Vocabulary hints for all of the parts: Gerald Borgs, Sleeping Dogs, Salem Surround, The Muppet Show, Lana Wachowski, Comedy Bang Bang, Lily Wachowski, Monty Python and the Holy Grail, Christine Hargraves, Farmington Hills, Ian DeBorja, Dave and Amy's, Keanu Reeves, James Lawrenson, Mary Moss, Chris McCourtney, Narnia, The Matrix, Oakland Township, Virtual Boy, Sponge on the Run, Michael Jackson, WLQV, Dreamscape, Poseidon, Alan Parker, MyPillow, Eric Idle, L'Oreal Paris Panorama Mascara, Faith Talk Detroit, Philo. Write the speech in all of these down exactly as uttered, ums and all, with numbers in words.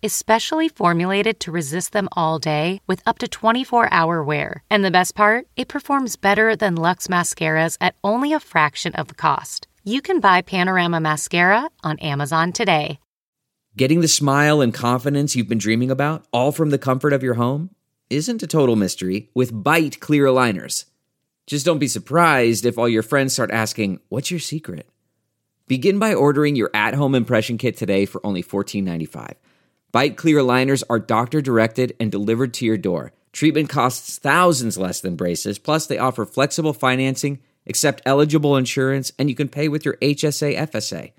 is specially formulated to resist them all day with up to twenty-four hour wear. And the best part? It performs better than Luxe mascaras at only a fraction of the cost. You can buy Panorama Mascara on Amazon today. Getting the smile and confidence you've been dreaming about, all from the comfort of your home, isn't a total mystery with Bite Clear Aligners. Just don't be surprised if all your friends start asking, "What's your secret?" Begin by ordering your at-home impression kit today for only fourteen dollars and ninety-five cents. Bite Clear Aligners are doctor-directed and delivered to your door. Treatment costs thousands less than braces, plus they offer flexible financing, accept eligible insurance, and you can pay with your H S A F S A.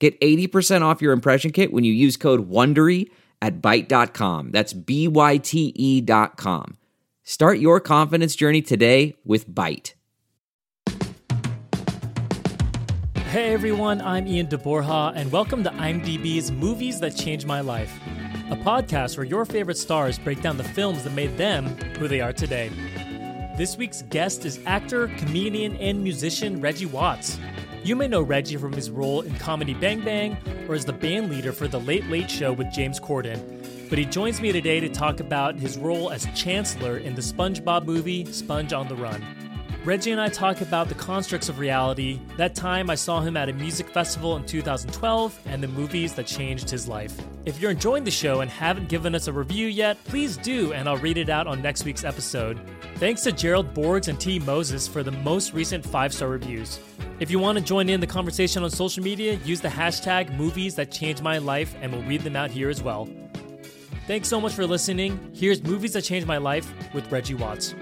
Get eighty percent off your impression kit when you use code WONDERY at Byte dot com. That's B Y T E dot com. Start your confidence journey today with Byte. Hey everyone, I'm Ian DeBorja, and welcome to IMDb's Movies That Changed My Life, a podcast where your favorite stars break down the films that made them who they are today. This week's guest is actor, comedian, and musician Reggie Watts. You may know Reggie from his role in Comedy Bang Bang or as the band leader for The Late Late Show with James Corden, but he joins me today to talk about his role as Chancellor in the SpongeBob movie Sponge on the Run. Reggie and I talk about the constructs of reality, that time I saw him at a music festival in two thousand twelve, and the movies that changed his life. If you're enjoying the show and haven't given us a review yet, please do, and I'll read it out on next week's episode. Thanks to Gerald Borgs and T. Moses for the most recent five-star reviews. If you want to join in the conversation on social media, use the hashtag movies that changed my life, and we'll read them out here as well. Thanks so much for listening. Here's Movies That Changed My Life with Reggie Watts.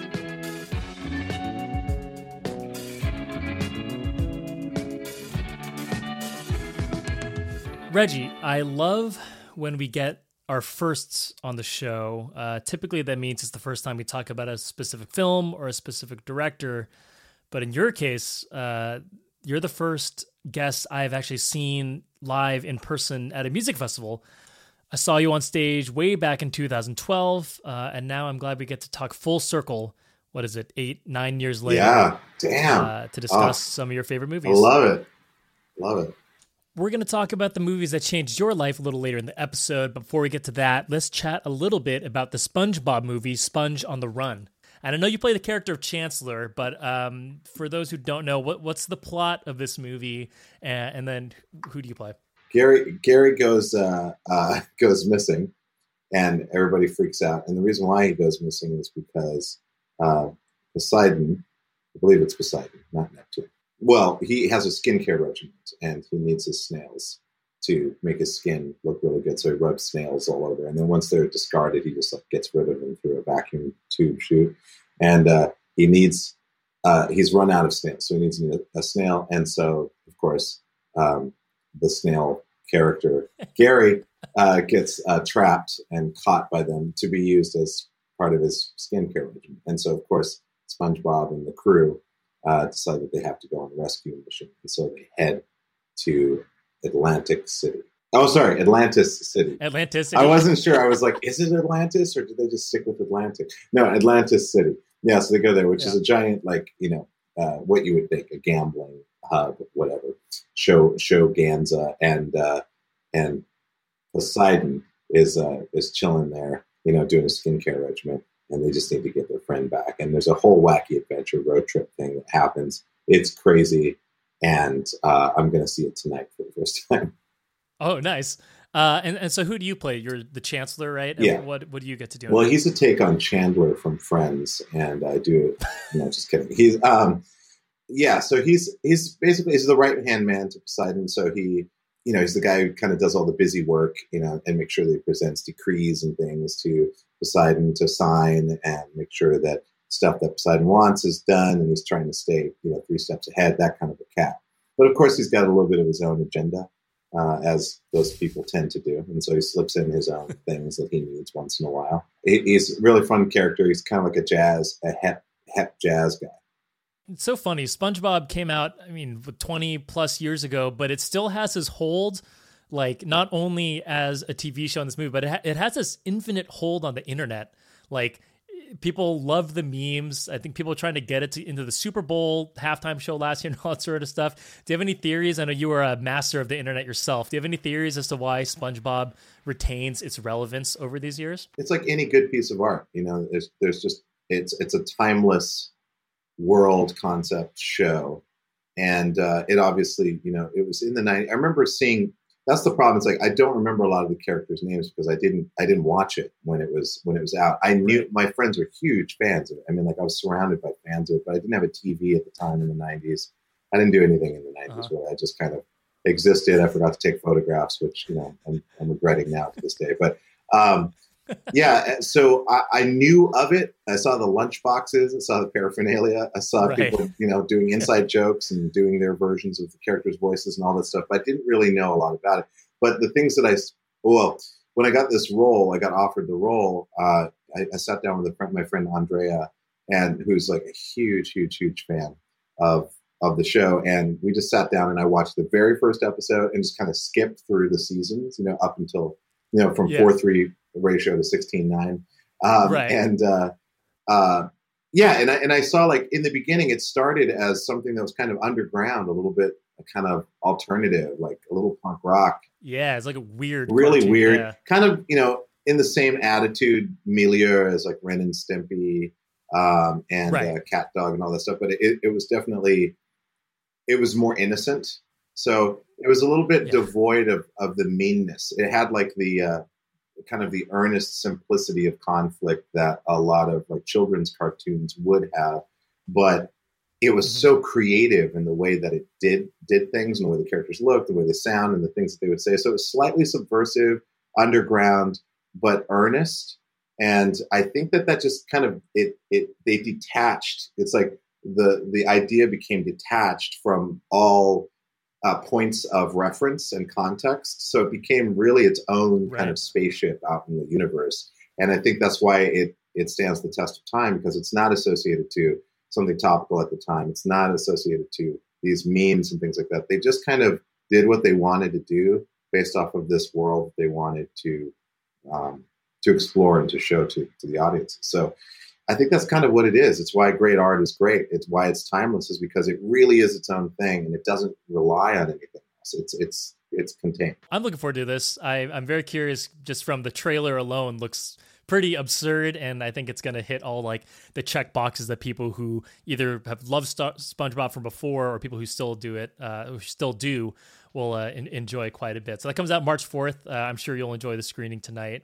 Reggie, I love when we get our firsts on the show. Uh, typically, that means it's the first time we talk about a specific film or a specific director. But in your case, uh, you're the first guest I've actually seen live in person at a music festival. I saw you on stage way back in two thousand twelve, uh, and now I'm glad we get to talk full circle. What is it, eight, nine years later? Yeah, damn. Uh, to discuss oh, some of your favorite movies. I love it. Love it. We're going to talk about the movies that changed your life a little later in the episode. Before we get to that, let's chat a little bit about the SpongeBob movie, Sponge on the Run. And I know you play the character of Chancellor, but um, for those who don't know, what, what's the plot of this movie? And, and then who do you play? Gary Gary goes uh, uh, goes missing, and everybody freaks out. And the reason why he goes missing is because uh, Poseidon, I believe it's Poseidon, not Neptune. Well, he has a skincare regiment, and he needs his snails to make his skin look really good. So he rubs snails all over, and then once they're discarded, he just like gets rid of them through a vacuum tube chute. And uh, he needs—he's uh, run out of snails, so he needs a, a snail. And so, of course, um, the snail character Gary uh, gets uh, trapped and caught by them to be used as part of his skincare regiment. And so, of course, SpongeBob and the crew Uh, decide that they have to go on a rescue mission. And so they head to Atlantic City. Oh, sorry, Atlantis City. Atlantis City. I wasn't sure. I was like, is it Atlantis or did they just stick with Atlantic? No, Atlantis City. Yeah, so they go there, which yeah. is a giant, like, you know, uh, what you would think, a gambling hub, whatever. Show Show-ganza. And uh, and Poseidon is, uh, is chilling there, you know, doing a skincare regimen. And they just need to get their friend back. And there's a whole wacky adventure road trip thing that happens. It's crazy. And uh, I'm going to see it tonight for the first time. Oh, nice. Uh, and, and so who do you play? You're the Chancellor, right? Yeah. And what, what do you get to do? Well, he's a take on Chandler from Friends. And I do, no, just kidding. He's, um, yeah, so he's, he's basically, he's the right-hand man to Poseidon. So he, you know, he's the guy who kind of does all the busy work, you know, and makes sure that he presents decrees and things to Poseidon to sign and make sure that stuff that Poseidon wants is done, and he's trying to stay, you know, three steps ahead, that kind of a cat. But of course, he's got a little bit of his own agenda, uh, as those people tend to do. And so he slips in his own things that he needs once in a while. He, he's a really fun character. He's kind of like a jazz, a hep, hep jazz guy. It's so funny. SpongeBob came out, I mean, twenty plus years ago, but it still has his hold, like not only as a T V show in this movie, but it, ha- it has this infinite hold on the internet. Like people love the memes. I think people are trying to get it to, into the Super Bowl halftime show last year and all that sort of stuff. Do you have any theories? I know you are a master of the internet yourself. Do you have any theories as to why SpongeBob retains its relevance over these years? It's like any good piece of art. You know, there's, there's just, it's, it's a timeless world concept show. And uh, it obviously, you know, it was in the nineties. I remember seeing, that's the problem. It's like, I don't remember a lot of the characters' names because I didn't, I didn't watch it when it was, when it was out. I knew my friends were huge fans of it. I mean, like I was surrounded by fans of it, but I didn't have a T V at the time in the nineties. I didn't do anything in the nineties, uh-huh. really. I just kind of existed. I forgot to take photographs, which, you know, I'm, I'm regretting now to this day, but, um, yeah, so I, I knew of it. I saw the lunch boxes. I saw the paraphernalia. I saw right. people, you know, doing inside jokes and doing their versions of the characters' voices and all that stuff. But I didn't really know a lot about it. But the things that I, well, when I got this role, I got offered the role. Uh, I, I sat down with a, my friend Andrea, and who's like a huge, huge, huge fan of of the show. And we just sat down and I watched the very first episode and just kind of skipped through the seasons, you know, up until, you know, from yeah. four three ratio to sixteen nine. Um, right. And, uh, uh, yeah. And I, and I saw like in the beginning, it started as something that was kind of underground, a little bit, a kind of alternative, like a little punk rock. Yeah. It's like a weird, really cartoon, weird yeah. kind of, you know, in the same attitude, milieu as like Ren and Stimpy, um, and right. uh, Catdog and all that stuff. But it, it was definitely, it was more innocent. So it was a little bit yeah. devoid of, of the meanness. It had like the, uh, kind of the earnest simplicity of conflict that a lot of like children's cartoons would have, but it was mm-hmm. so creative in the way that it did, did things and the way the characters looked, the way they sound and the things that they would say. So it was slightly subversive, underground, but earnest. And I think that that just kind of, it, it, they detached. It's like the, the idea became detached from all Uh, points of reference and context. So it became really its own right. kind of spaceship out in the universe. And I think that's why it, it stands the test of time, because it's not associated to something topical at the time. It's not associated to these memes and things like that. They just kind of did what they wanted to do based off of this world they wanted to, um, to explore and to show to, to the audience. So I think that's kind of what it is. It's why great art is great. It's why it's timeless, is because it really is its own thing and it doesn't rely on anything else. It's it's it's contained. I'm looking forward to this. I, I'm very curious. Just from the trailer alone, looks pretty absurd, and I think it's going to hit all like the check boxes that people who either have loved St- SpongeBob from before or people who still do it, uh, who still do, will uh, in- enjoy quite a bit. So that comes out March fourth. Uh, I'm sure you'll enjoy the screening tonight.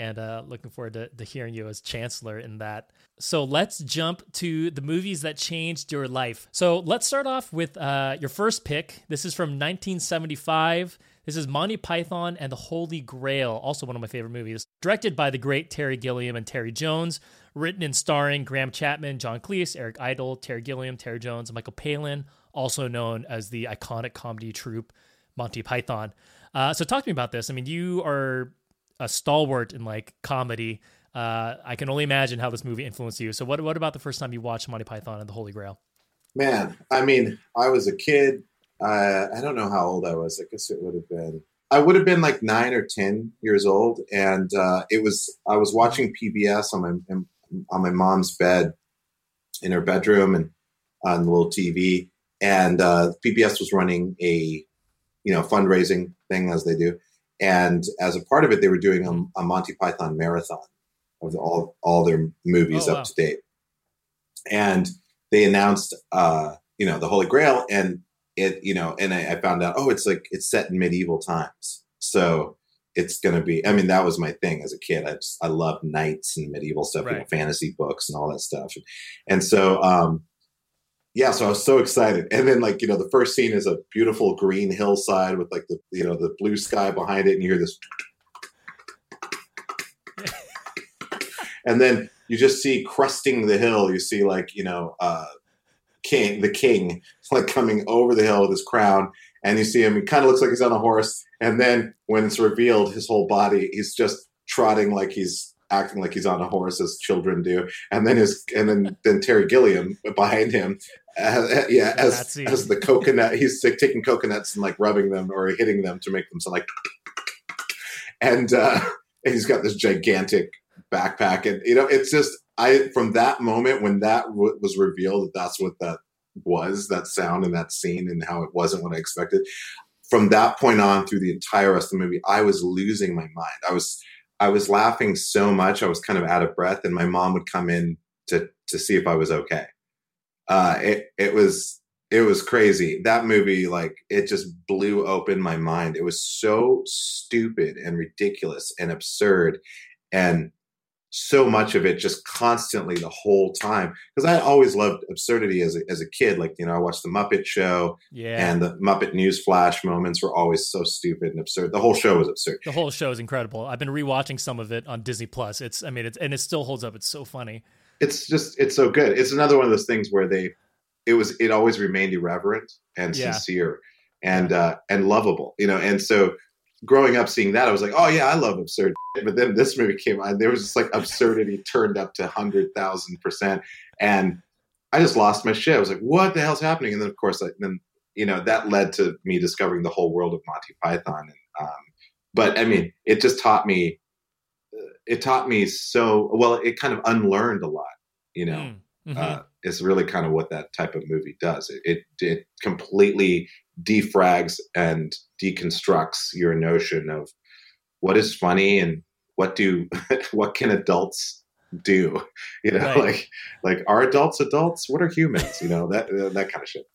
And uh, looking forward to, to hearing you as Chancellor in that. So let's jump to the movies that changed your life. So let's start off with uh, your first pick. This is from nineteen seventy-five. This is Monty Python and the Holy Grail, also one of my favorite movies. Directed by the great Terry Gilliam and Terry Jones. Written and starring Graham Chapman, John Cleese, Eric Idle, Terry Gilliam, Terry Jones, and Michael Palin, also known as the iconic comedy troupe Monty Python. Uh, so talk to me about this. I mean, you are a stalwart in like comedy. Uh, I can only imagine how this movie influenced you. So what, what about the first time you watched Monty Python and the Holy Grail? Man, I mean, I was a kid. Uh, I don't know how old I was. I guess it would have been, I would have been like nine or ten years old. And uh, it was, I was watching P B S on my, on my mom's bed in her bedroom and on the little T V. And uh, P B S was running a, you know, fundraising thing as they do. And as a part of it, they were doing a, a Monty Python marathon of all all their movies oh, up wow. to date. And they announced, uh, you know, the Holy Grail, and it, you know, and I, I found out, oh, it's like it's set in medieval times, so it's going to be. I mean, that was my thing as a kid. I just I loved knights and medieval stuff, right. you know, fantasy books and all that stuff. And so, um, yeah, so I was so excited. And then, like, you know, the first scene is a beautiful green hillside with, like, the, you know, the blue sky behind it. And you hear this. And then you just see cresting the hill. You see, like, you know, uh, king, the king, like, coming over the hill with his crown. and you see him, he kind of looks like he's on a horse, and then when it's revealed, his whole body, he's just trotting like he's acting like he's on a horse, as children do. And then his, and then, then Terry Gilliam behind him, uh, yeah, as, as the coconut, he's like, taking coconuts and like rubbing them or hitting them to make them sound like, and uh, and he's got this gigantic backpack, and you know, it's just, I, from that moment when that w- was revealed, that's what that was, that sound and that scene, and how it wasn't what I expected. From that point on through the entire rest of the movie, I was losing my mind. I was, I was laughing so much. I was kind of out of breath, and my mom would come in to, to see if I was okay. Uh, it, it was, it was crazy. That movie, like, it just blew open my mind. It was so stupid and ridiculous and absurd, and so much of it just constantly the whole time. Because I always loved absurdity as a, as a kid. Like, you know, I watched The Muppet Show, yeah, and the Muppet News Flash moments were always so stupid and absurd. The whole show was absurd. The whole show is incredible. I've been rewatching some of it on Disney Plus. It's, I mean, it's, and it still holds up. It's so funny. It's just, it's so good. It's another one of those things where they, it was, it always remained irreverent and yeah. sincere and, yeah. uh, and lovable, you know, and so. Growing up seeing that, I was like, oh yeah, I love absurd shit. But then this movie came out, and there was just like absurdity turned up to one hundred thousand percent. And I just lost my shit. I was like, what the hell's happening? And then, of course, I, then, you know, that led to me discovering the whole world of Monty Python. And, um, but I mean, it just taught me, it taught me so well, it kind of unlearned a lot, you know, mm-hmm. uh, it's really kind of what that type of movie does. It, it, it completely defrags and deconstructs your notion of what is funny and what do what can adults do, you know, right. like like are adults adults? What are humans? You know, that that kind of shit.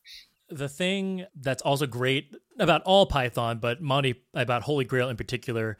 The thing that's also great about all Python, but Monty, about Holy Grail in particular,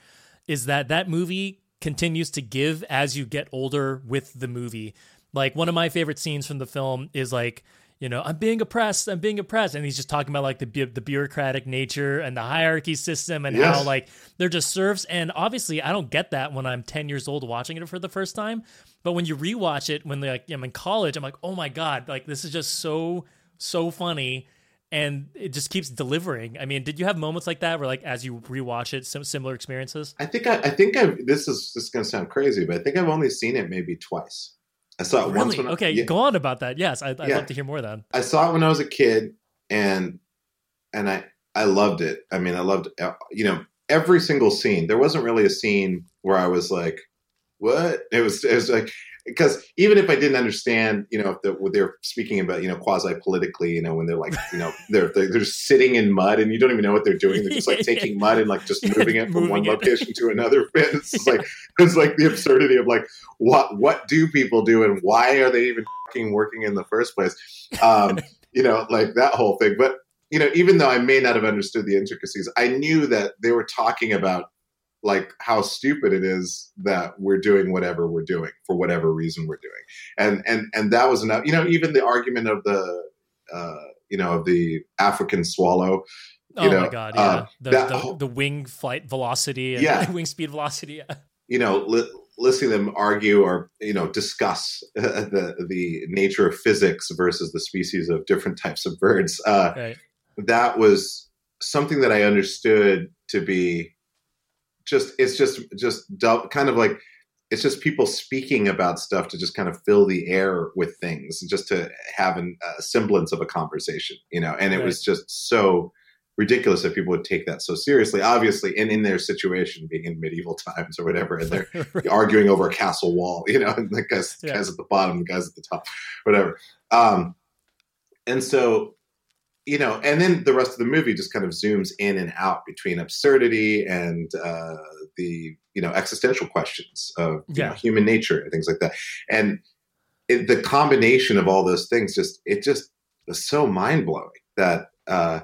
is that that movie continues to give as you get older with the movie. Like, one of my favorite scenes from the film is like, you know, I'm being oppressed, I'm being oppressed. And he's just talking about like the bu- the bureaucratic nature and the hierarchy system and yes. how like they're just serfs. And obviously I don't get that when I'm ten years old watching it for the first time. But when you rewatch it, when like I'm in college, I'm like, oh my God, like this is just so, so funny. And it just keeps delivering. I mean, did you have moments like that where like, as you rewatch it, some similar experiences? I think I, I think I've, this is, this is going to sound crazy, but I think I've only seen it maybe twice. I saw it really? once. When okay, I, yeah. go on about that. Yes, I, I'd yeah. love to hear more of that. I saw it when I was a kid, and and I, I loved it. I mean, I loved, you know, every single scene. There wasn't really a scene where I was like, what? It was, it was like, because even if I didn't understand, you know, if the, they're speaking about, you know, quasi-politically, you know, when they're like, you know, they're, they're they're sitting in mud and you don't even know what they're doing. They're just like taking mud and like just moving it from moving one it. location to another. It's just yeah. like, it's like the absurdity of like, what, what do people do and why are they even fucking working in the first place? Um, you know, like that whole thing. But, you know, even though I may not have understood the intricacies, I knew that they were talking about like how stupid it is that we're doing whatever we're doing for whatever reason we're doing. And, and, and that was enough, you know, even the argument of the, uh, you know, of the African swallow, you oh know, my God, yeah. uh, the, that, the, oh, the wing flight velocity and yeah. wing speed velocity. Yeah. You know, li- listening to them argue or, you know, discuss uh, the, the nature of physics versus the species of different types of birds. Uh, right. That was something that I understood to be, Just it's just just dumb, kind of like it's just people speaking about stuff to just kind of fill the air with things and just to have an, a semblance of a conversation, you know. And it right. was just so ridiculous that people would take that so seriously. Obviously, and in their situation, being in medieval times or whatever, and they're right. arguing over a castle wall, you know, and the guys, yeah. guys at the bottom, the guys at the top, whatever. Um, and so. You know, and then the rest of the movie just kind of zooms in and out between absurdity and uh, the, you know, existential questions of yeah. you know, human nature and things like that. And it, the combination of all those things, just it just was so mind blowing that, uh,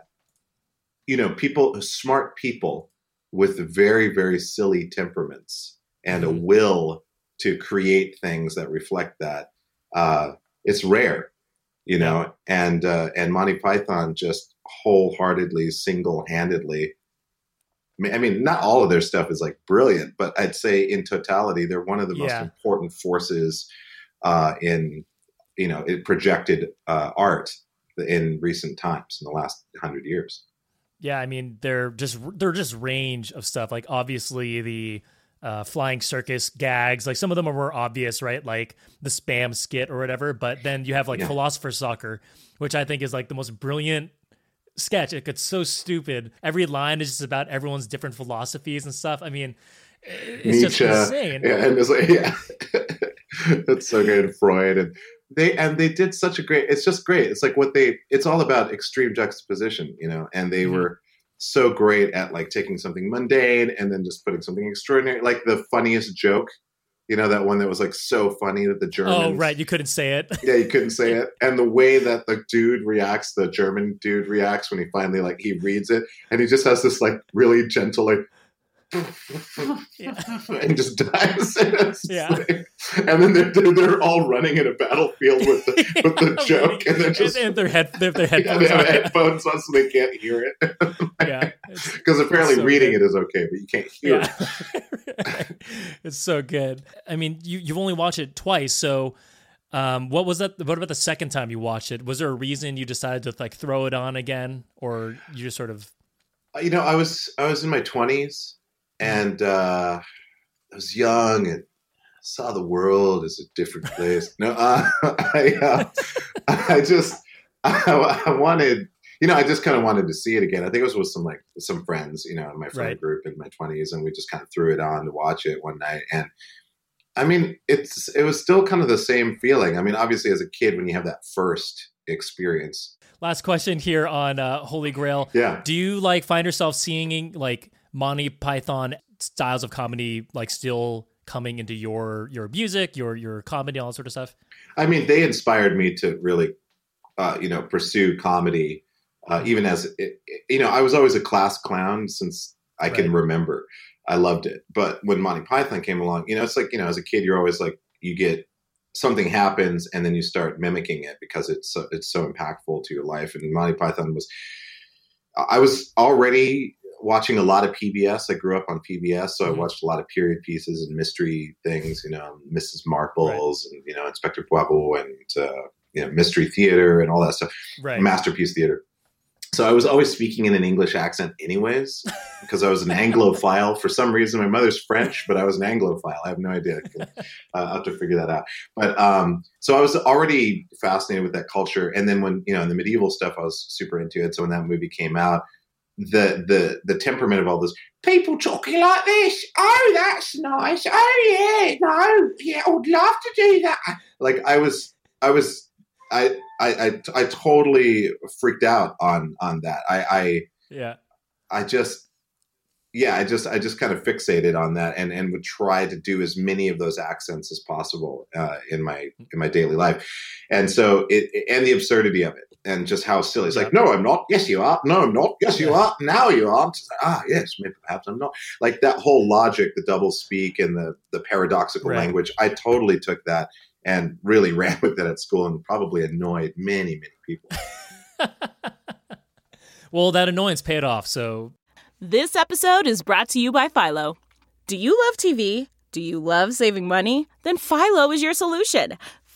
you know, people, smart people with very, very silly temperaments and mm-hmm. a will to create things that reflect that. Uh, it's rare. You know, and uh, and Monty Python just wholeheartedly, single-handedly. I mean, not all of their stuff is like brilliant, but I'd say in totality, they're one of the most yeah. important forces uh, in, you know, it projected uh, art in recent times in the last hundred years. Yeah, I mean, they're just they're just range of stuff. Like, obviously, the uh, flying circus gags, like some of them are more obvious, right? Like the spam skit or whatever. But then you have like yeah. Philosopher's Soccer, which I think is like the most brilliant sketch. It gets so stupid. Every line is just about everyone's different philosophies and stuff. I mean, it's Nietzsche, just insane. Yeah, and it's like, yeah. That's so good. Freud and they and they did such a great. It's just great. It's like what they. It's all about extreme juxtaposition, you know. And they mm-hmm. were so great at like taking something mundane and then just putting something extraordinary. Like the funniest joke, you know, that one that was like so funny that the Germans. Oh right, you couldn't say it. Yeah, you couldn't say it. And the way that the dude reacts, the German dude reacts when he finally like he reads it, and he just has this like really gentle like. Yeah. And just dies. Yeah. Like, and then they're, they're they're all running in a battlefield with the, yeah, with the joke, and they're just and their head they have their headphones, yeah, they have on. headphones on, so they can't hear it. Like, yeah, because apparently so reading good. It is okay, but you can't hear yeah. it. It's so good. I mean, you you've only watched it twice, so um, what was that? What about the second time you watched it? Was there a reason you decided to like throw it on again, or you just sort of? You know, I was I was in my twenties. And uh, I was young and saw the world as a different place. No, uh, I, uh, I just, I, I wanted, you know, I just kind of wanted to see it again. I think it was with some like some friends, you know, in my friend right. group in my twenties, and we just kind of threw it on to watch it one night. And I mean, it's it was still kind of the same feeling. I mean, obviously, as a kid, when you have that first experience. Last question here on uh, Holy Grail. Yeah. Do you like find yourself seeing like Monty Python styles of comedy like still coming into your your music, your your comedy, all that sort of stuff? I mean, they inspired me to really, uh, you know, pursue comedy. Uh, even as it, it, you know, I was always a class clown since I right. can remember. I loved it, but when Monty Python came along, you know, it's like you know, as a kid, you're always like you get something happens and then you start mimicking it because it's so, it's so impactful to your life. And Monty Python was, I was already watching a lot of P B S. I grew up on P B S, so I watched a lot of period pieces and mystery things, you know, Missus Marple's right. and, you know, Inspector Poirot and, uh, you know, Mystery Theater and all that stuff, right. Masterpiece Theater. So I was always speaking in an English accent anyways, because I was an Anglophile. For some reason, my mother's French, but I was an Anglophile. I have no idea. Uh, I'll have to figure that out. But um, so I was already fascinated with that culture. And then when, you know, in the medieval stuff, I was super into it. So when that movie came out, the the the temperament of all this people talking like this, oh that's nice, oh yeah, no, yeah, I would love to do that. Like I was I was I I I, I totally freaked out on on that. I, I yeah I just yeah I just I just kind of fixated on that and and would try to do as many of those accents as possible uh, in my in my daily life, and so it and the absurdity of it. And just how silly. It's yeah. like, no, I'm not. Yes, you are. No, I'm not. Yes, you yeah. are. Now you aren't. Like, ah, yes, maybe perhaps I'm not. Like that whole logic, the double speak and the, the paradoxical right. language. I totally took that and really ran with it at school and probably annoyed many, many people. Well, that annoyance paid off. So this episode is brought to you by Philo. Do you love T V? Do you love saving money? Then Philo is your solution.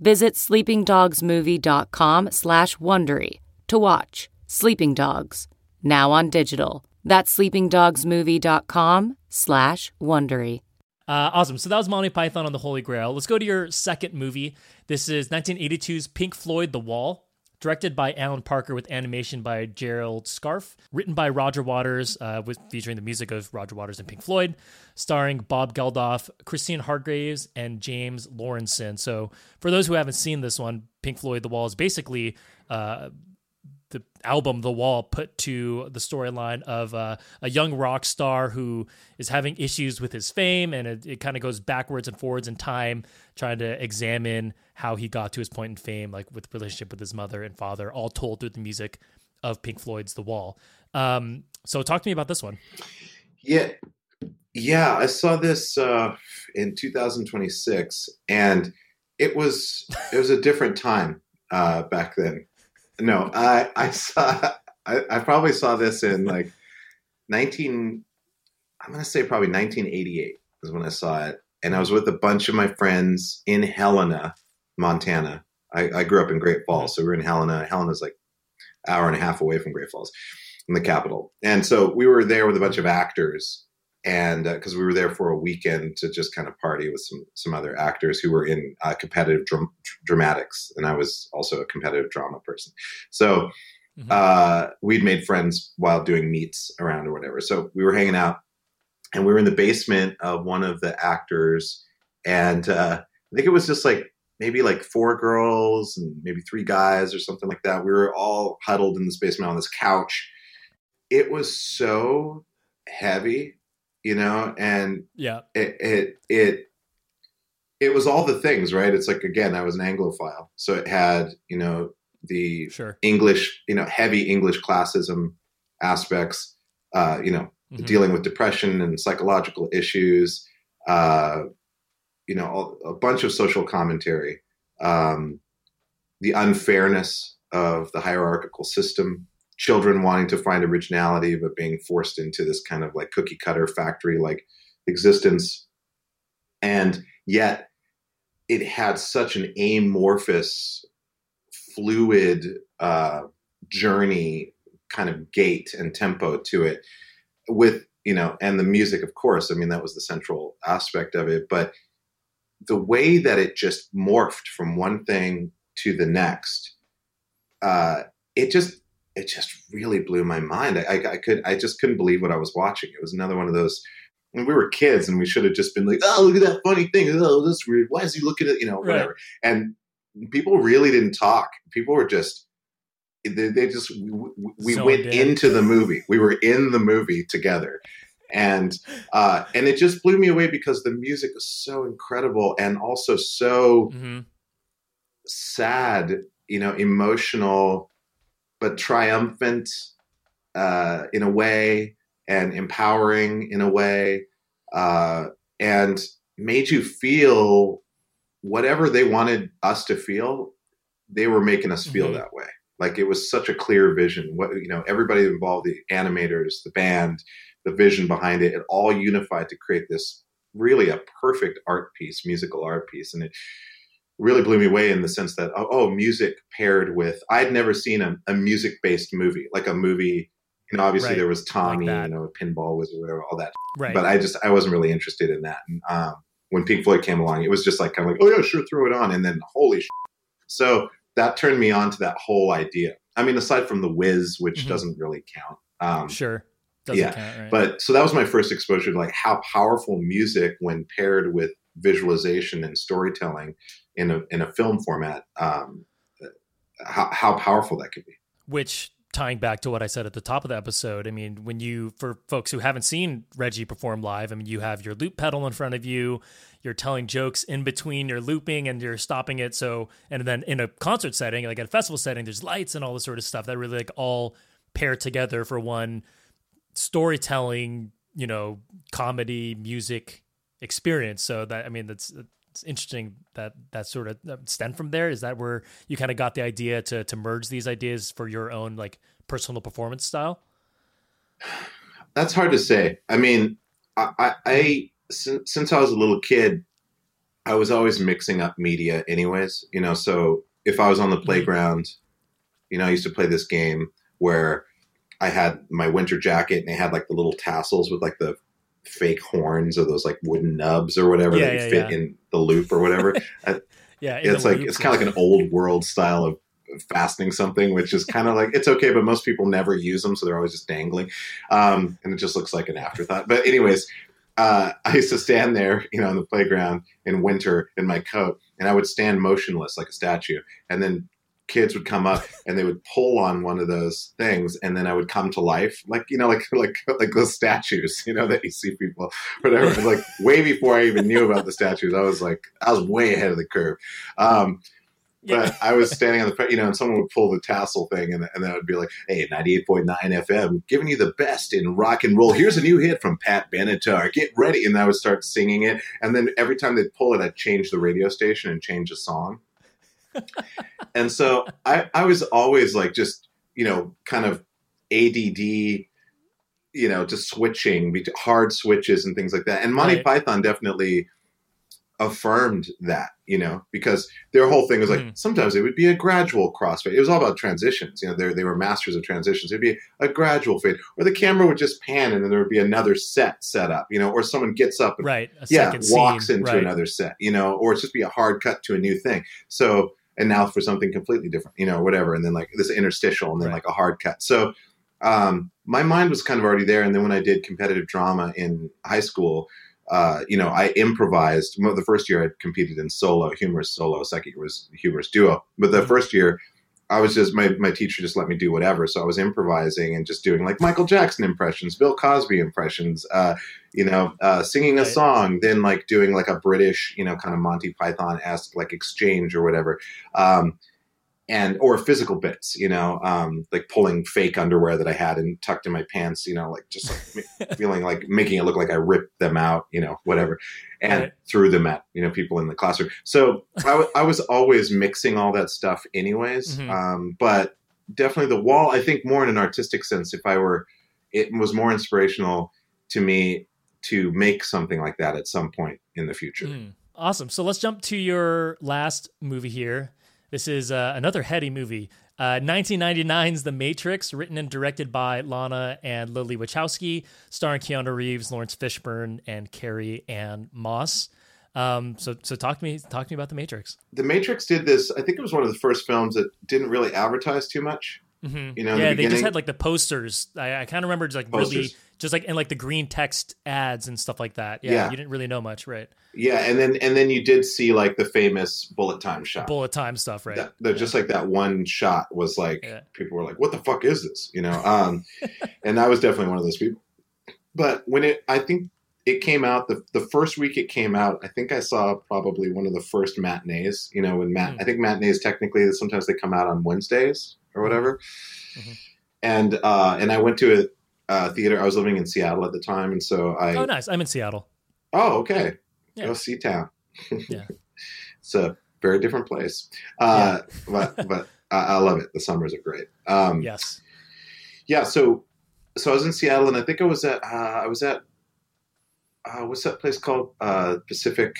Visit sleepingdogsmovie.com slash Wondery to watch Sleeping Dogs, now on digital. That's sleepingdogsmovie.com slash Wondery. Uh, awesome. So that was Monty Python and the Holy Grail. Let's go to your second movie. This is nineteen eighty-two's Pink Floyd The Wall, directed by Alan Parker with animation by Gerald Scarfe, written by Roger Waters, uh, with, featuring the music of Roger Waters and Pink Floyd, starring Bob Geldof, Christine Hargraves, and James Lawrenson. So for those who haven't seen this one, Pink Floyd The Wall is basically... Uh, the album The Wall put to the storyline of uh, a young rock star who is having issues with his fame, and it, it kind of goes backwards and forwards in time, trying to examine how he got to his point in fame, like with relationship with his mother and father, all told through the music of Pink Floyd's The Wall. Um, so talk to me about this one. Yeah. Yeah. I saw this uh, in two thousand twenty-six, and it was, it was a different time uh, back then. No, I, I saw, I, I probably saw this in like nineteen, I'm going to say probably nineteen eighty-eight is when I saw it. And I was with a bunch of my friends in Helena, Montana. I, I grew up in Great Falls. So we were in Helena. Helena's like an hour and a half away from Great Falls in the capital. And so we were there with a bunch of actors, and uh, cause we were there for a weekend to just kind of party with some, some other actors who were in uh, competitive dr- dramatics. And I was also a competitive drama person. So mm-hmm. uh, we'd made friends while doing meets around or whatever. So we were hanging out, and we were in the basement of one of the actors. And uh, I think it was just like maybe like four girls and maybe three guys or something like that. We were all huddled in this basement on this couch. It was so heavy. You know, and yeah, it, it, it, it was all the things, right? It's like, again, I was an Anglophile. So it had, you know, the sure. English, you know, heavy English classism aspects, uh, you know, mm-hmm. dealing with depression and psychological issues, uh, you know, a bunch of social commentary, um, the unfairness of the hierarchical system, children wanting to find originality, but being forced into this kind of like cookie cutter factory, like existence. And yet it had such an amorphous, fluid, uh, journey kind of gait and tempo to it with, you know, and the music, of course, I mean, that was the central aspect of it, but the way that it just morphed from one thing to the next, uh, it just, it just really blew my mind. I, I could, I just couldn't believe what I was watching. It was another one of those, and we were kids and we should have just been like, oh, look at that funny thing. Oh, that's weird. Why is he looking at, you know, whatever. Right. And people really didn't talk. People were just, they, they just, we, we so went dead. into the movie. We were in the movie together. And, uh, and it just blew me away because the music was so incredible and also so mm-hmm. sad, you know, emotional, but triumphant uh, in a way, and empowering in a way, uh, and made you feel whatever they wanted us to feel. They were making us feel mm-hmm. that way. Like it was such a clear vision. What, you know, everybody involved, the animators, the band, the vision behind it, it all unified to create this really a perfect art piece, musical art piece. And it really blew me away in the sense that, oh, oh music paired with, I'd never seen a, a music-based movie, like a movie, you know, obviously right. there was Tommy, like you know, Pinball Wizard, whatever, all that. Right. But I just, I wasn't really interested in that. And, um, when Pink Floyd came along, it was just like, kind of like, oh yeah, sure, throw it on. And then holy shit. So that turned me on to that whole idea. I mean, aside from The Wiz, which mm-hmm. doesn't really count. Um, sure. Doesn't yeah. count, right? But so that was my first exposure to like how powerful music when paired with visualization and storytelling in a in a film format, um, how, how powerful that could be. Which, tying back to what I said at the top of the episode, I mean, when you, for folks who haven't seen Reggie perform live, I mean, you have your loop pedal in front of you, you're telling jokes in between, you're looping and you're stopping it. So, and then in a concert setting, like at a festival setting, there's lights and all this sort of stuff that really like all pair together for one storytelling, you know, comedy, music experience. So that, I mean, that's, it's interesting that that sort of stemmed from there. Is that where you kind of got the idea to to merge these ideas for your own like personal performance style? That's hard to say. I mean, I, I, I since, since I was a little kid, I was always mixing up media anyways, you know, so if I was on the playground, you know, I used to play this game where I had my winter jacket and it had like the little tassels with like the fake horns or those like wooden nubs or whatever yeah, that yeah, fit yeah. in the loop or whatever. I, yeah, it's like loop. It's kind of like an old world style of fastening something, which is kind of like, it's okay, but most people never use them, so they're always just dangling, um and it just looks like an afterthought. But anyways, uh I used to stand there, you know, on the playground in winter in my coat, and I would stand motionless like a statue, and then kids would come up and they would pull on one of those things, and then I would come to life, like, you know, like like like those statues, you know, that you see people, whatever. Like way before I even knew about the statues, I was like, I was way ahead of the curve. Um, Yeah. But I was standing on the, you know, and someone would pull the tassel thing, and, and that would be like, hey, ninety-eight point nine F M, giving you the best in rock and roll. Here's a new hit from Pat Benatar. Get ready. And I would start singing it. And then every time they'd pull it, I'd change the radio station and change a song. And so I, I was always like just, you know, kind of A D D, you know, just switching, hard switches and things like that. And Monty right. Python definitely affirmed that, you know, because their whole thing was like, mm. sometimes it would be a gradual crossfade. It was all about transitions. You know, they they were masters of transitions. It'd be a gradual fade, or the camera would just pan and then there would be another set set up, you know, or someone gets up and right, a yeah, walks scene. into right. another set, you know, or it's just be a hard cut to a new thing. So, and now for something completely different, you know, whatever. And then like this interstitial and then right. like a hard cut. So um, my mind was kind of already there. And then when I did competitive drama in high school, Uh, you know, I improvised. The first year I competed in solo, humorous solo. Second year was humorous duo. But the first year, I was just my my teacher just let me do whatever. So I was improvising and just doing like Michael Jackson impressions, Bill Cosby impressions. Uh, you know, uh, singing a song, then like doing like a British, you know, kind of Monty Python-esque like exchange or whatever. Um, And or physical bits, you know, um, like pulling fake underwear that I had and tucked in my pants, you know, like just like feeling like making it look like I ripped them out, you know, whatever, and right. threw them at, you know, people in the classroom. So I, w- I was always mixing all that stuff anyways. Mm-hmm. Um, but definitely The Wall, I think more in an artistic sense, if I were, it was more inspirational to me to make something like that at some point in the future. Mm. Awesome. So let's jump to your last movie here. This is uh, another heady movie. Uh, nineteen ninety-nine's The Matrix, written and directed by Lana and Lily Wachowski, starring Keanu Reeves, Lawrence Fishburne, and Carrie-Anne Moss. Um, so, so talk to me, talk to me about The Matrix. The Matrix did this. I think it was one of the first films that didn't really advertise too much. Mm-hmm. You know, yeah, the they just had like the posters. I, I kind of remember just like posters. really just like and like the green text ads and stuff like that. Yeah, yeah, you didn't really know much, right? Yeah, and then and then you did see like the famous bullet time shot, bullet time stuff, right? That, yeah. Just like that one shot was like yeah. people were like, "What the fuck is this?" You know, um, and I was definitely one of those people. But when it, I think it came out the the first week it came out. I think I saw probably one of the first matinees. You know, when mat, mm. I think matinees technically sometimes they come out on Wednesdays or whatever. Mm-hmm. And, uh, and I went to a, a theater. I was living in Seattle at the time. And so I, Oh, nice. I'm in Seattle. Oh, okay. Yeah. Go Seatown. Yeah. It's a very different place. Uh, yeah. but, but I, I love it. The summers are great. Um, yes. Yeah. So, so I was in Seattle and I think I was at, uh, I was at, uh, what's that place called? Uh, Pacific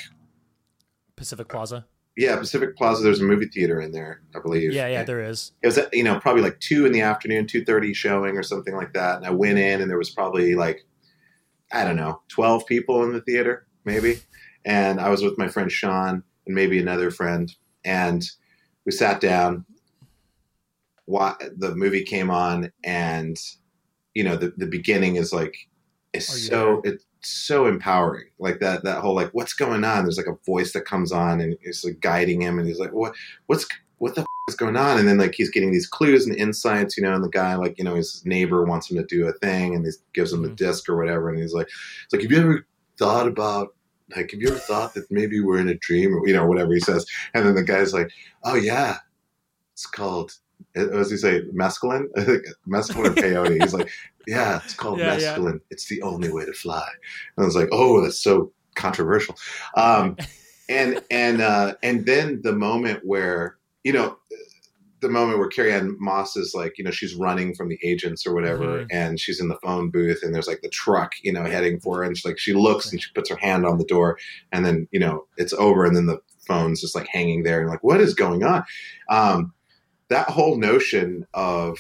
Pacific Plaza. Yeah, Pacific Plaza. There's a movie theater in there, I believe. Yeah, yeah, and there is. It was, you know, probably like two in the afternoon, two thirty showing or something like that. And I went in, and there was probably like, I don't know, twelve people in the theater, maybe. And I was with my friend Sean and maybe another friend, and we sat down. The movie came on, and you know, the the beginning is like, it's so it. so empowering, like that that whole like what's going on, there's like a voice that comes on and it's like guiding him and he's like what what's what the f- is going on, and then like he's getting these clues and insights, you know, and the guy, like, you know, his neighbor wants him to do a thing and he gives him a disc or whatever, and he's like, it's like, have you ever thought about like have you ever thought that maybe we're in a dream, or you know, whatever he says, and then the guy's like, oh yeah, it's called, what does he say, mescaline? I think mescaline or peyote. He's like, yeah, it's called yeah, mescaline. Yeah. It's the only way to fly. And I was like, oh, that's so controversial. Um, and and uh, and then the moment where, you know, the moment where Carrie-Anne Moss is like, you know, she's running from the agents or whatever, mm-hmm. and she's in the phone booth, and there's like the truck, you know, heading for her, and she, like she looks and she puts her hand on the door, and then, you know, it's over, and then the phone's just like hanging there, and like, what is going on? Um, that whole notion of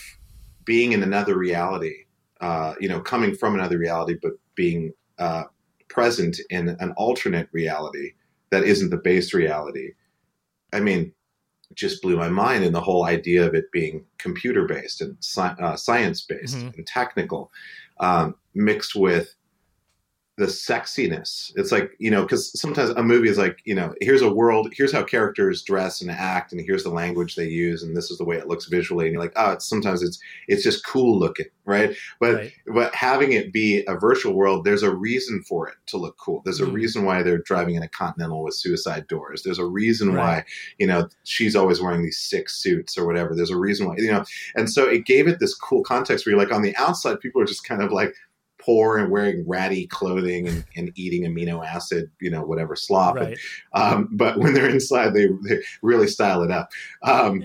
being in another reality, uh, you know, coming from another reality, but being uh, present in an alternate reality that isn't the base reality, I mean, it just blew my mind. And the whole idea of it being computer-based and sci- uh, science-based mm-hmm. and technical, um, mixed with the sexiness. It's like, you know, because sometimes a movie is like, you know, here's a world, here's how characters dress and act, and here's the language they use, and this is the way it looks visually. And you're like, oh, it's, sometimes it's it's just cool looking, right? But right. but having it be a virtual world, there's a reason for it to look cool. There's a mm. reason why they're driving in a Continental with suicide doors. There's a reason right. why, you know, she's always wearing these sick suits or whatever. There's a reason why, you know. And so it gave it this cool context where you're like, on the outside, people are just kind of like, poor and wearing ratty clothing and, and eating amino acid, you know, whatever slop. Right. And, um, but when they're inside, they, they really style it up. Um,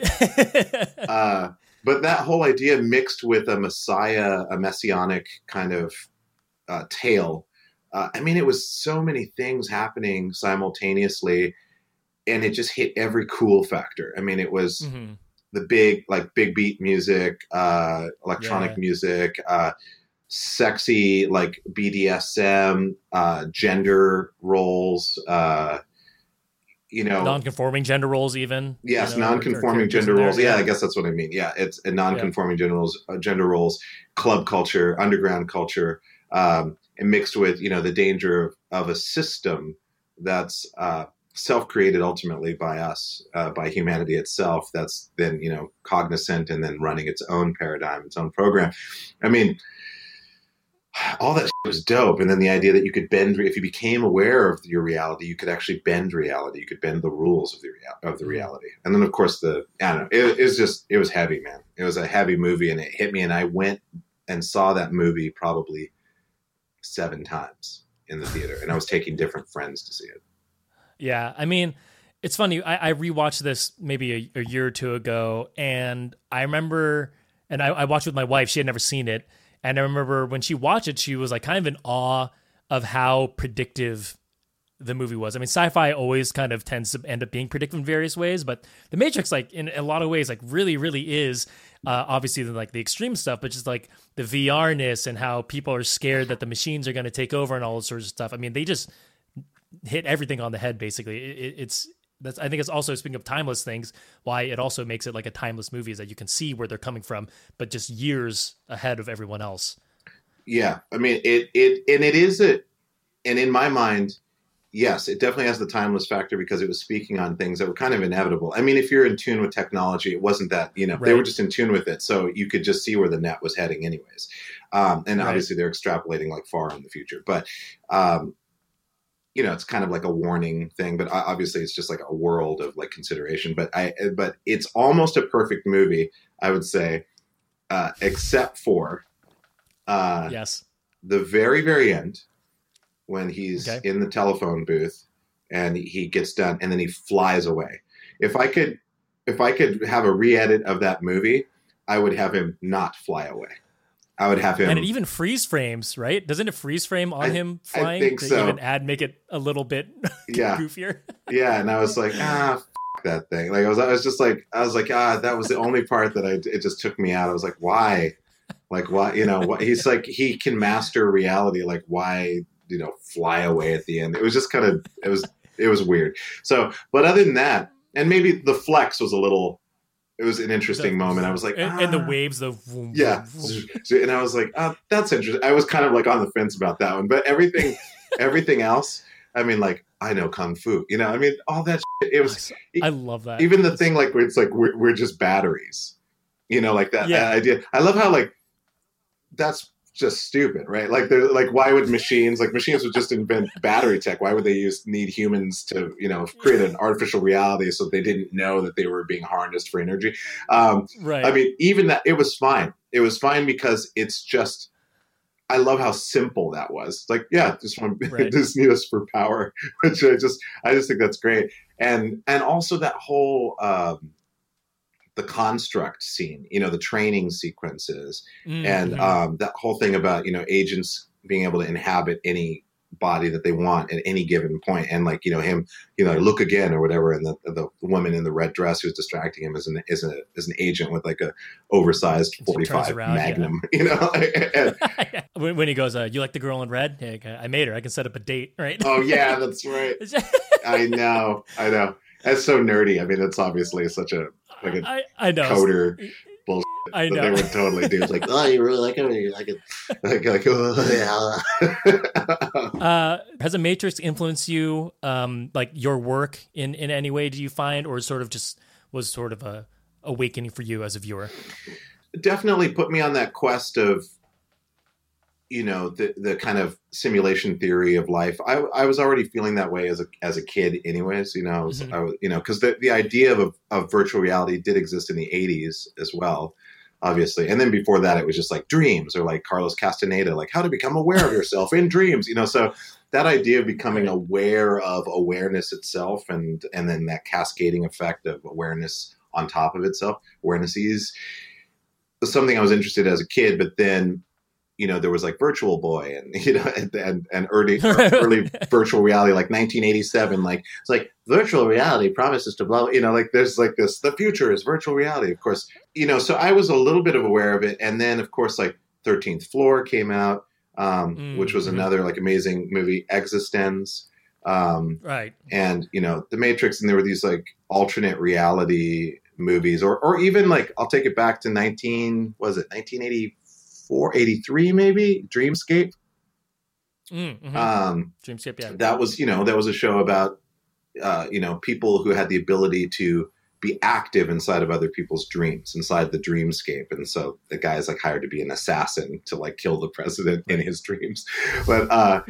uh, but that whole idea mixed with a messiah, a messianic kind of uh, tale. Uh, I mean, it was so many things happening simultaneously, and it just hit every cool factor. I mean, it was mm-hmm. the big, like big beat music, uh, electronic yeah. music, uh, sexy, like B D S M, uh, gender roles, uh, you know, non-conforming gender roles, even yes, you know, non-conforming or, or gender roles. Yeah, yeah, I guess that's what I mean. Yeah, it's a non-conforming yeah. gender roles, uh, gender roles, club culture, underground culture, um, and mixed with, you know, the danger of a system that's uh, self-created ultimately by us, uh, by humanity itself. That's then, you know, cognizant and then running its own paradigm, its own program. I mean. All that shit was dope. And then the idea that you could bend, if you became aware of your reality, you could actually bend reality. You could bend the rules of the rea- of the reality. And then, of course, the, I don't know, it, it was just, it was heavy, man. It was a heavy movie, and it hit me. And I went and saw that movie probably seven times in the theater. And I was taking different friends to see it. Yeah. I mean, it's funny. I, I rewatched this maybe a, a year or two ago. And I remember, and I, I watched with my wife, she had never seen it. And I remember when she watched it, she was like kind of in awe of how predictive the movie was. I mean, sci-fi always kind of tends to end up being predictive in various ways, but The Matrix, like in a lot of ways, like really, really is uh, obviously the, like the extreme stuff, but just like the V R-ness and how people are scared that the machines are going to take over and all those sorts of stuff. I mean, they just hit everything on the head, basically. It, it's that's I think it's also, speaking of timeless things, why it also makes it like a timeless movie, is that you can see where they're coming from, but just years ahead of everyone else. Yeah. I mean, it, it, and it is a, and in my mind, yes, it definitely has the timeless factor because it was speaking on things that were kind of inevitable. I mean, if you're in tune with technology, it wasn't that, you know, right. they were just in tune with it. So you could just see where the net was heading anyways. Um, and right. obviously they're extrapolating like far in the future, but, um, you know, it's kind of like a warning thing, but obviously it's just like a world of like consideration, but I, but it's almost a perfect movie, I would say, uh, except for, uh, yes, the very, very end when he's okay. in the telephone booth and he gets done and then he flies away. If I could, if I could have a re-edit of that movie, I would have him not fly away. I would have him, and it even freeze frames, right? Doesn't it freeze frame on I, him flying? I think so. Even add, make it a little bit yeah. goofier. Yeah, and I was like, ah, f- that thing. Like I was, I was just like, I was like, ah, that was the only part that I. It just took me out. I was like, why? Like why? You know, why? He's like, he can master reality. Like why? You know, fly away at the end. It was just kind of, it was, it was weird. So, but other than that, and maybe the flex was a little. It was an interesting the, moment. I was like, and, ah. and the waves of vroom, yeah, vroom, vroom. And I was like, oh, that's interesting. I was kind of like on the fence about that one, but everything, everything else. I mean, like I know kung fu, you know. I mean, all that. Shit, it was. I love that. Even the thing like where it's like we're we're just batteries, you know, like that, yeah. that idea. I love how like that's just stupid, right? Like they're like, why would machines like machines would just invent battery tech? Why would they use need humans to, you know, create an artificial reality so they didn't know that they were being harnessed for energy? Um, right. I mean, even that, it was fine. It was fine because it's just, I love how simple that was. Like, yeah, just want right. just need us for power, which I just, I just think that's great. And and also that whole. Um, the construct scene, you know, the training sequences mm-hmm. and um, that whole thing about, you know, agents being able to inhabit any body that they want at any given point. And like, you know, him, you know, look again or whatever. And the, the woman in the red dress who's distracting him is an, is a, is an agent with like a oversized forty-five around, Magnum, yeah. you know, and, yeah. when, when he goes, uh, you like the girl in red? Hey, I made her, I can set up a date, right? Oh yeah, that's right. I know. I know. That's so nerdy. I mean, it's obviously such a, like a I, I know. coder bullshit I know. That they would totally do. It's like, oh, you really like it? You like it? Like, like, oh, yeah. uh, has The Matrix influenced you, um, like your work in, in any way, do you find, or sort of just was sort of a awakening for you as a viewer? It definitely put me on that quest of, you know, the, the kind of simulation theory of life. I, I was already feeling that way as a, as a kid anyways, you know, I was, mm-hmm. I was, you know, cause the, the idea of, of virtual reality did exist in the eighties as well, obviously. And then before that, it was just like dreams or like Carlos Castaneda, like how to become aware of yourself in dreams, you know? So that idea of becoming right. aware of awareness itself and, and then that cascading effect of awareness on top of itself, awareness is something I was interested in as a kid, but then, you know, there was like Virtual Boy and, you know, and, and, and early, early virtual reality, like nineteen eighty-seven, like it's like virtual reality promises to blow, you know, like there's like this, the future is virtual reality, of course, you know, so I was a little bit of aware of it. And then of course, like thirteenth Floor came out, um, mm-hmm. which was another like amazing movie, Existenz. Um, right. And, you know, The Matrix, and there were these like alternate reality movies, or, or even like, I'll take it back to nineteen, was it nineteen eighty-four? four eighty-three maybe, Dreamscape. Mm, mm-hmm. um, Dreamscape, yeah. That was, you know, that was a show about, uh, you know, people who had the ability to be active inside of other people's dreams, inside the dreamscape. And so the guy's like hired to be an assassin to like kill the president in his dreams. But uh,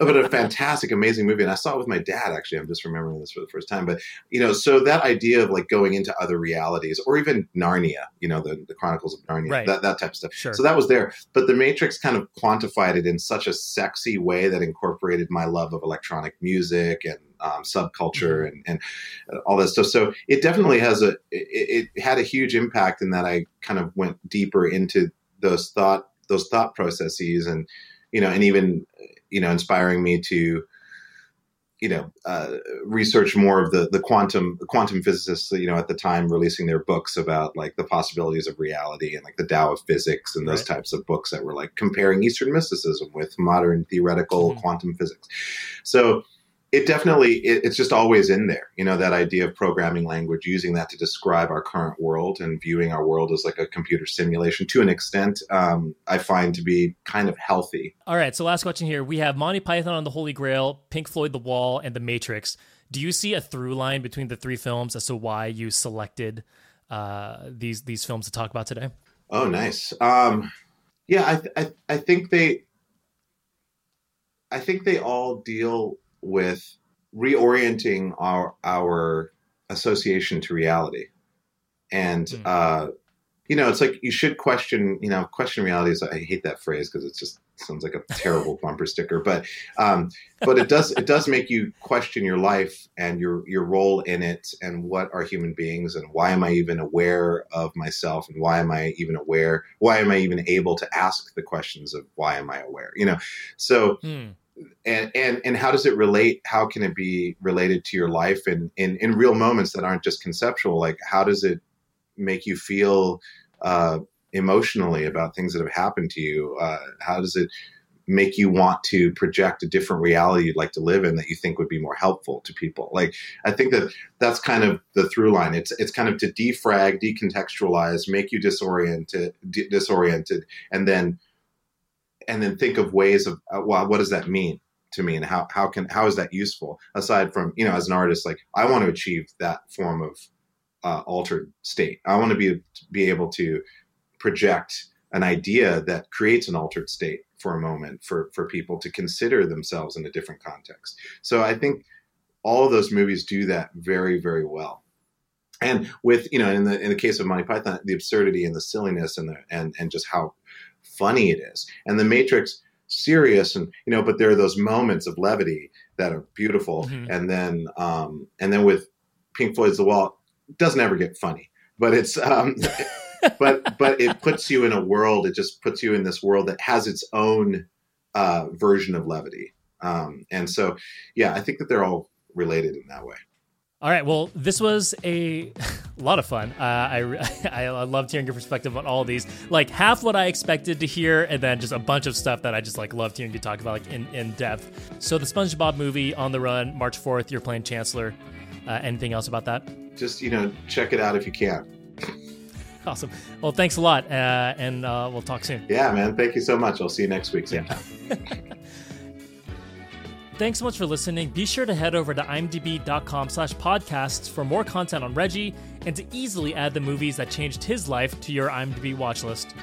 but a fantastic, amazing movie. And I saw it with my dad, actually. I'm just remembering this for the first time. But, you know, so that idea of like going into other realities, or even Narnia, you know, the, the Chronicles of Narnia, right. that, that type of stuff. Sure. So that was there. But The Matrix kind of quantified it in such a sexy way that incorporated my love of electronic music and Um, subculture and, and all that stuff. So it definitely has a, it, it had a huge impact in that I kind of went deeper into those thought, those thought processes and, you know, and even, you know, inspiring me to, you know, uh, research more of the, the quantum, the quantum physicists, you know, at the time releasing their books about like the possibilities of reality and like the Tao of physics and those right. types of books that were like comparing Eastern mysticism with modern theoretical mm-hmm. quantum physics. So, It definitely, it, it's just always in there, you know, that idea of programming language, using that to describe our current world and viewing our world as like a computer simulation to an extent, um, I find to be kind of healthy. All right. So last question here. We have Monty Python and the Holy Grail, Pink Floyd The Wall, and The Matrix. Do you see a through line between the three films as to why you selected uh, these these films to talk about today? Oh, nice. Um, yeah, I, th- I I think they, I think they all deal with reorienting our our association to reality. And, mm. uh, you know, it's like you should question, you know, question reality. Is, I hate that phrase because it just sounds like a terrible bumper sticker. But um, but it does it does make you question your life and your, your role in it and what are human beings and why am I even aware of myself and why am I even aware? Why am I even able to ask the questions of why am I aware? You know, so... Mm. And, and and how does it relate? How can it be related to your life and in, in real moments that aren't just conceptual? Like, how does it make you feel uh, emotionally about things that have happened to you? Uh, how does it make you want to project a different reality you'd like to live in that you think would be more helpful to people? Like, I think that that's kind of the through line. It's it's kind of to defrag, decontextualize, make you disoriented, d- disoriented, and then. And then think of ways of, uh, well, what does that mean to me? And how, how can, how is that useful aside from, you know, as an artist, like I want to achieve that form of uh, altered state. I want to be, be able to project an idea that creates an altered state for a moment for, for people to consider themselves in a different context. So I think all of those movies do that very, very well. And with, you know, in the, in the case of Monty Python, the absurdity and the silliness and the, and, and just how funny it is, and The Matrix serious, and you know, but there are those moments of levity that are beautiful. Mm-hmm. And then um and then with Pink Floyd's The Wall, it doesn't ever get funny, but it's um but but it puts you in a world, it just puts you in this world that has its own uh version of levity Um, and so, yeah, I think that they're all related in that way. All right. Well, this was a lot of fun. Uh, I, I I loved hearing your perspective on all of these, like half what I expected to hear, and then just a bunch of stuff that I just like loved hearing you talk about, like in, in depth. So the SpongeBob movie On the Run, March fourth, you're playing Chancellor. Uh, anything else about that? Just, you know, check it out if you can. Awesome. Well, thanks a lot. Uh, and uh, we'll talk soon. Yeah, man. Thank you so much. I'll see you next week. Same time. Thanks so much for listening. Be sure to head over to imdb.com slash podcasts for more content on Reggie and to easily add the movies that changed his life to your IMDb watch list.